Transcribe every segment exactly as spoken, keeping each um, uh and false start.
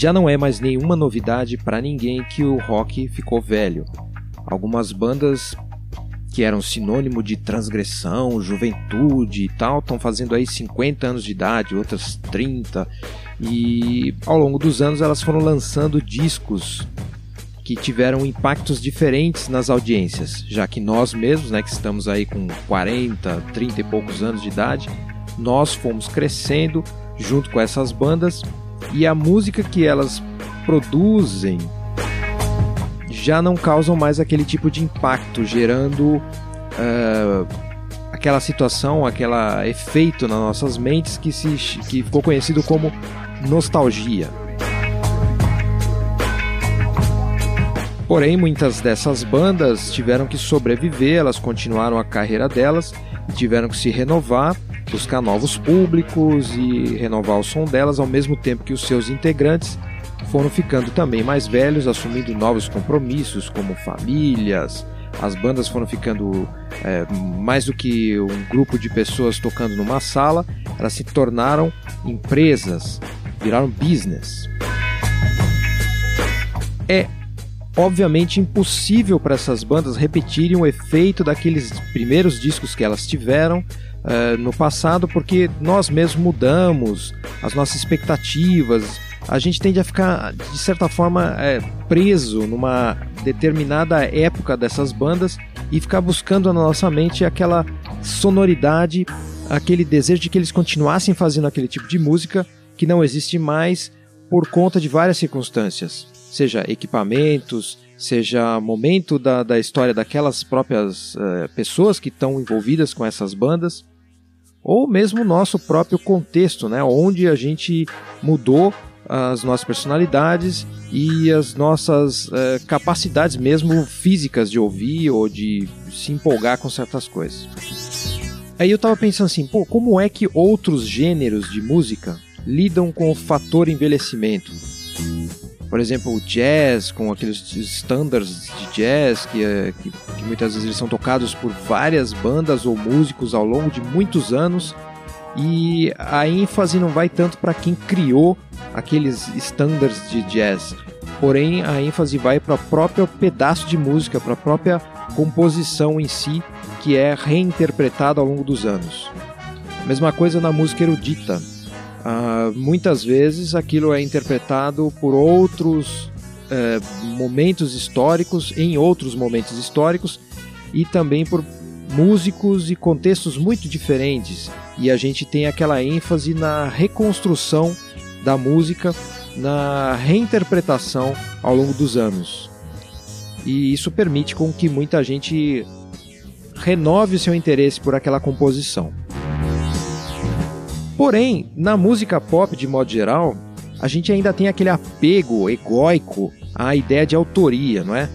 Já não é mais nenhuma novidade para ninguém que o rock ficou velho. Algumas bandas que eram sinônimo de transgressão, juventude e tal, estão fazendo aí cinquenta anos de idade, outras trinta, e ao longo dos anos elas foram lançando discos que tiveram impactos diferentes nas audiências, já que nós mesmos, né, que estamos aí com quarenta, trinta e poucos anos de idade, nós fomos crescendo junto com essas bandas, e a música que elas produzem já não causam mais aquele tipo de impacto, gerando uh, aquela situação, aquela efeito nas nossas mentes que, se, que ficou conhecido como nostalgia. Porém, muitas dessas bandas tiveram que sobreviver, elas continuaram a carreira delas e tiveram que se renovar, buscar novos públicos e renovar o som delas, ao mesmo tempo que os seus integrantes foram ficando também mais velhos, assumindo novos compromissos como famílias. As bandas foram ficando é, mais do que um grupo de pessoas tocando numa sala, elas se tornaram empresas, viraram business. É obviamente impossível para essas bandas repetirem o efeito daqueles primeiros discos que elas tiveram uh, no passado, porque nós mesmos mudamos as nossas expectativas, a gente tende a ficar, de certa forma, é, preso numa determinada época dessas bandas e ficar buscando na nossa mente aquela sonoridade, aquele desejo de que eles continuassem fazendo aquele tipo de música que não existe mais por conta de várias circunstâncias. Seja equipamentos, seja momento da, da história daquelas próprias uh, pessoas que estão envolvidas com essas bandas, ou mesmo nosso próprio contexto, né, onde a gente mudou as nossas personalidades e as nossas uh, capacidades mesmo físicas de ouvir ou de se empolgar com certas coisas. Aí eu estava pensando assim, pô, como é que outros gêneros de música lidam com o fator envelhecimento? Por exemplo, o jazz, com aqueles standards de jazz que, que, que muitas vezes eles são tocados por várias bandas ou músicos ao longo de muitos anos, e a ênfase não vai tanto para quem criou aqueles standards de jazz, porém a ênfase vai para o próprio pedaço de música, para a própria composição em si, que é reinterpretada ao longo dos anos. Mesma coisa na música erudita. Uh, muitas vezes aquilo é interpretado por outros uh, momentos históricos, em outros momentos históricos, e também por músicos e contextos muito diferentes, e a gente tem aquela ênfase na reconstrução da música, na reinterpretação ao longo dos anos, e isso permite com que muita gente renove o seu interesse por aquela composição. Porém, na música pop, de modo geral, a gente ainda tem aquele apego egóico à ideia de autoria, não é?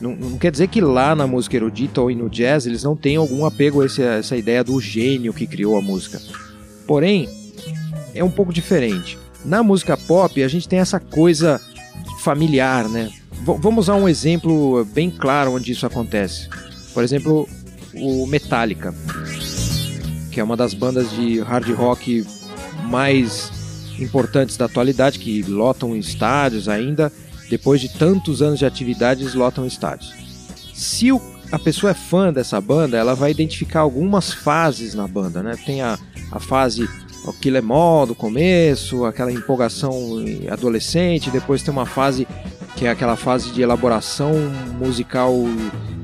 Não, não quer dizer que lá na música erudita ou no jazz eles não tenham algum apego a esse, essa ideia do gênio que criou a música. Porém, é um pouco diferente. Na música pop, a gente tem essa coisa familiar, né? V- vamos usar um exemplo bem claro onde isso acontece. Por exemplo, o Metallica, que é uma das bandas de hard rock mais importantes da atualidade, que lotam estádios ainda, depois de tantos anos de atividades, lotam estádios. Se o, a pessoa é fã dessa banda, ela vai identificar algumas fases na banda, né? Tem a, a fase Kill 'Em All do começo, aquela empolgação adolescente, depois tem uma fase que é aquela fase de elaboração musical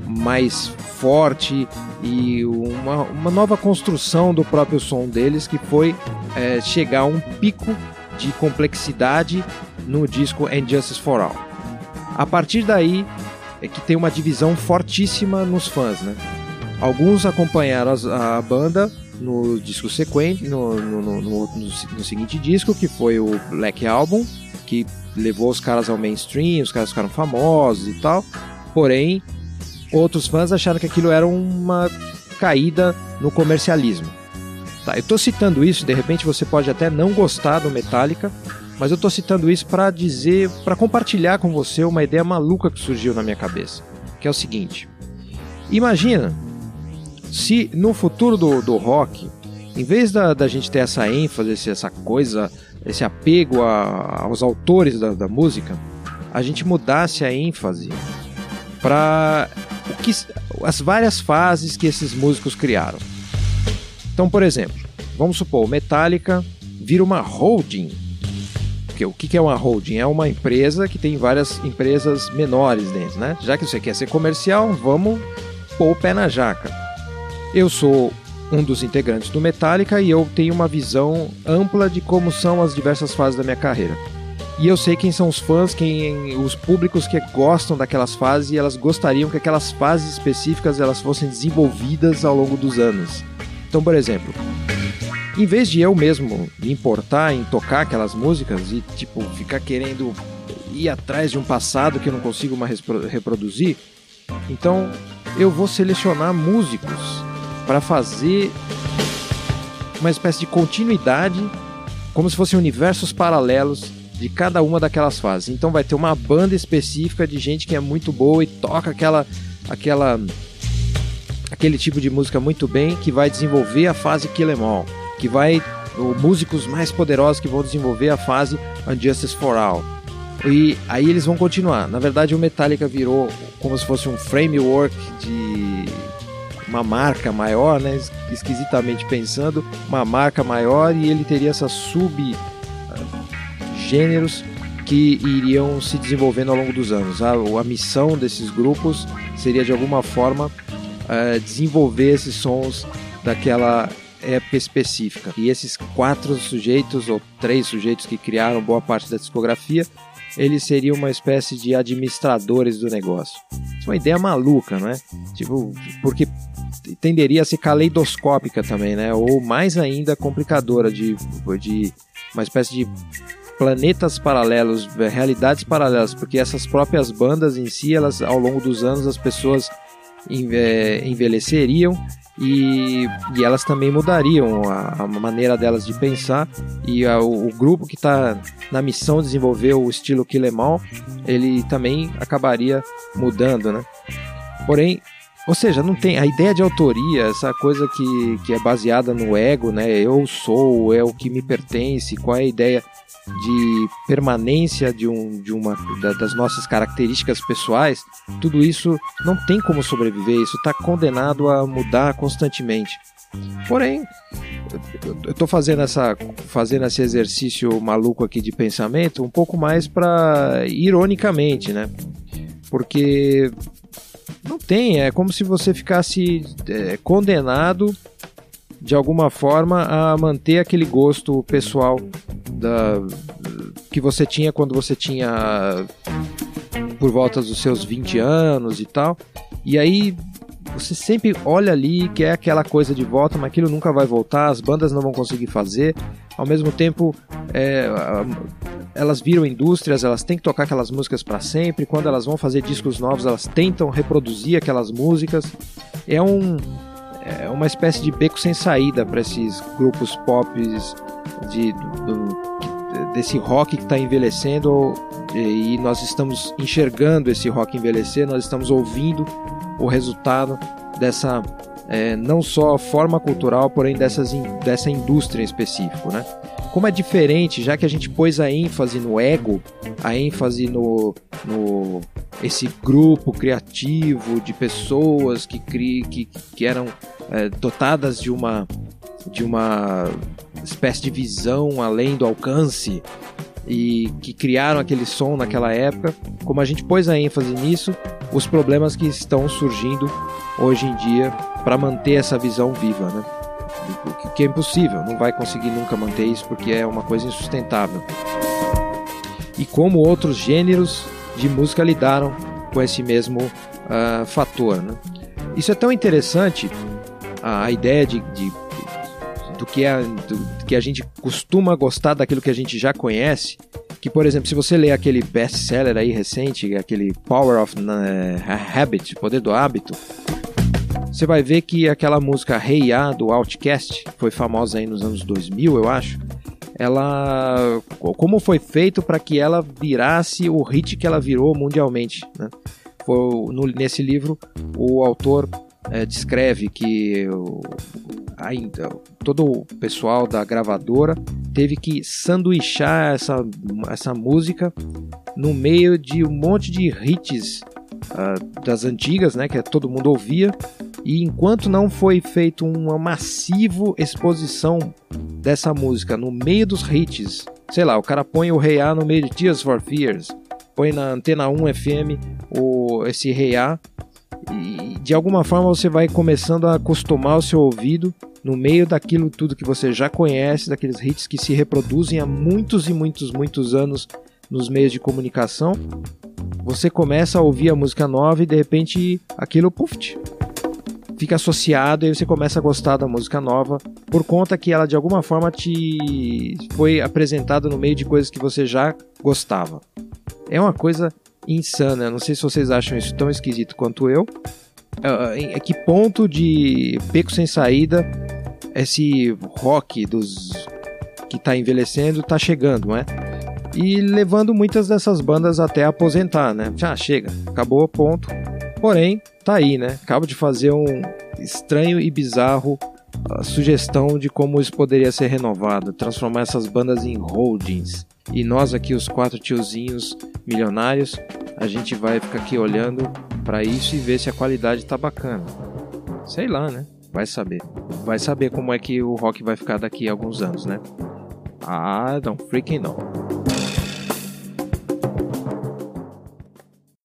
mais forte e uma, uma nova construção do próprio som deles, que foi é, chegar a um pico de complexidade no disco And Justice for All. A partir daí é que tem uma divisão fortíssima nos fãs, né? Alguns acompanharam a, a banda no disco sequente, no, no, no, no, no seguinte disco, que foi o Black Album, que levou os caras ao mainstream, os caras ficaram famosos e tal, porém outros fãs acharam que aquilo era uma caída no comercialismo. Tá, eu estou citando isso, de repente você pode até não gostar do Metallica, mas eu estou citando isso para dizer, para compartilhar com você uma ideia maluca que surgiu na minha cabeça, que é o seguinte: imagina se no futuro do, do rock, em vez da, da gente ter essa ênfase, essa coisa esse apego a, aos autores da, da música, a gente mudasse a ênfase para as várias fases que esses músicos criaram. Então, por exemplo, vamos supor, Metallica vira uma holding. Porque, o que é uma holding? É uma empresa que tem várias empresas menores dentro, né? Já que você quer ser comercial, vamos pôr o pé na jaca. Eu sou um dos integrantes do Metallica e eu tenho uma visão ampla de como são as diversas fases da minha carreira. E eu sei quem são os fãs, quem os públicos que gostam daquelas fases, e elas gostariam que aquelas fases específicas elas fossem desenvolvidas ao longo dos anos. Então, por exemplo, em vez de eu mesmo me importar em tocar aquelas músicas e tipo ficar querendo ir atrás de um passado que eu não consigo mais reproduzir, então eu vou selecionar músicos para fazer uma espécie de continuidade, como se fossem universos paralelos de cada uma daquelas fases. Então vai ter uma banda específica de gente que é muito boa e toca aquela, aquela, aquele tipo de música muito bem, que vai desenvolver a fase Kill 'Em All, que vai, ou músicos mais poderosos que vão desenvolver a fase And Justice for All. E aí eles vão continuar. Na verdade, o Metallica virou como se fosse um framework de uma marca maior, né? Esquisitamente pensando, uma marca maior, e ele teria essas sub-gêneros que iriam se desenvolvendo ao longo dos anos. A, a missão desses grupos seria, de alguma forma, uh, desenvolver esses sons daquela época específica. E esses quatro sujeitos, ou três sujeitos que criaram boa parte da discografia, eles seriam uma espécie de administradores do negócio. Isso é uma ideia maluca, não é? Tipo, porque tenderia a ser caleidoscópica também, né? Ou mais ainda complicadora, de, de uma espécie de planetas paralelos, realidades paralelas, porque essas próprias bandas em si, elas, ao longo dos anos, as pessoas envelheceriam E, e elas também mudariam a, a maneira delas de pensar, e a, o, o grupo que está na missão de desenvolver o estilo Kill 'Em All, ele também acabaria mudando, né? Porém, ou seja, não tem a ideia de autoria, essa coisa que, que é baseada no ego, né? Eu sou, é o que me pertence. Qual é a ideia de permanência de, um, de uma da, das nossas características pessoais? Tudo isso não tem como sobreviver, isso está condenado a mudar constantemente. Porém, eu estou fazendo, essa, fazendo esse exercício maluco aqui de pensamento um pouco mais para ironicamente, né? Porque não tem, é como se você ficasse é, condenado de alguma forma a manter aquele gosto pessoal da, que você tinha quando você tinha por volta dos seus vinte anos e tal, e aí você sempre olha ali, quer aquela coisa de volta, mas aquilo nunca vai voltar, as bandas não vão conseguir fazer, ao mesmo tempo é, elas viram indústrias, elas têm que tocar aquelas músicas para sempre, quando elas vão fazer discos novos, elas tentam reproduzir aquelas músicas. É um... É uma espécie de beco sem saída para esses grupos pop de, do, desse rock que está envelhecendo, e nós estamos enxergando esse rock envelhecer, nós estamos ouvindo o resultado dessa, é, não só forma cultural, porém dessas, dessa indústria em específico, né? Como é diferente, já que a gente pôs a ênfase no ego, a ênfase no, no esse grupo criativo de pessoas que, cri, que, que eram é, dotadas de uma, de uma espécie de visão além do alcance e que criaram aquele som naquela época, como a gente pôs a ênfase nisso, os problemas que estão surgindo hoje em dia para manter essa visão viva, né? Que é impossível, não vai conseguir nunca manter isso, porque é uma coisa insustentável. E como outros gêneros de música lidaram com esse mesmo uh, fator, né? Isso é tão interessante, a, a ideia de, de, do, que é, do que a gente costuma gostar daquilo que a gente já conhece, que, por exemplo, se você ler aquele best-seller aí recente, aquele Power of Habit, Poder do Hábito, você vai ver que aquela música Hey Ya, do Outkast, foi famosa aí nos anos dois mil, eu acho, ela, como foi feito para que ela virasse o hit que ela virou mundialmente, né? Foi, no, nesse livro, o autor é, descreve que o, a, todo o pessoal da gravadora teve que sanduichar essa, essa música no meio de um monte de hits uh, das antigas, né, que todo mundo ouvia, e enquanto não foi feita uma massiva exposição dessa música no meio dos hits, sei lá, o cara põe o Hey Ya no meio de Tears for Fears, põe na Antena um F M o, esse Hey Ya, e de alguma forma você vai começando a acostumar o seu ouvido no meio daquilo tudo que você já conhece, daqueles hits que se reproduzem há muitos e muitos, muitos anos nos meios de comunicação. Você começa a ouvir a música nova e de repente aquilo, puf, fica associado, e você começa a gostar da música nova, por conta que ela de alguma forma te foi apresentada no meio de coisas que você já gostava. É uma coisa insana, não sei se vocês acham isso tão esquisito quanto eu. É que ponto de beco sem saída esse rock dos que está envelhecendo está chegando, né? E levando muitas dessas bandas até aposentar, né? Já ah, chega, acabou, ponto. Porém, tá aí, né? Acabo de fazer um estranho e bizarro uh, sugestão de como isso poderia ser renovado, transformar essas bandas em holdings. E nós aqui, os quatro tiozinhos milionários, a gente vai ficar aqui olhando para isso e ver se a qualidade tá bacana. Sei lá, né? Vai saber. Vai saber como é que o rock vai ficar daqui a alguns anos, né? Ah, don't freaking know.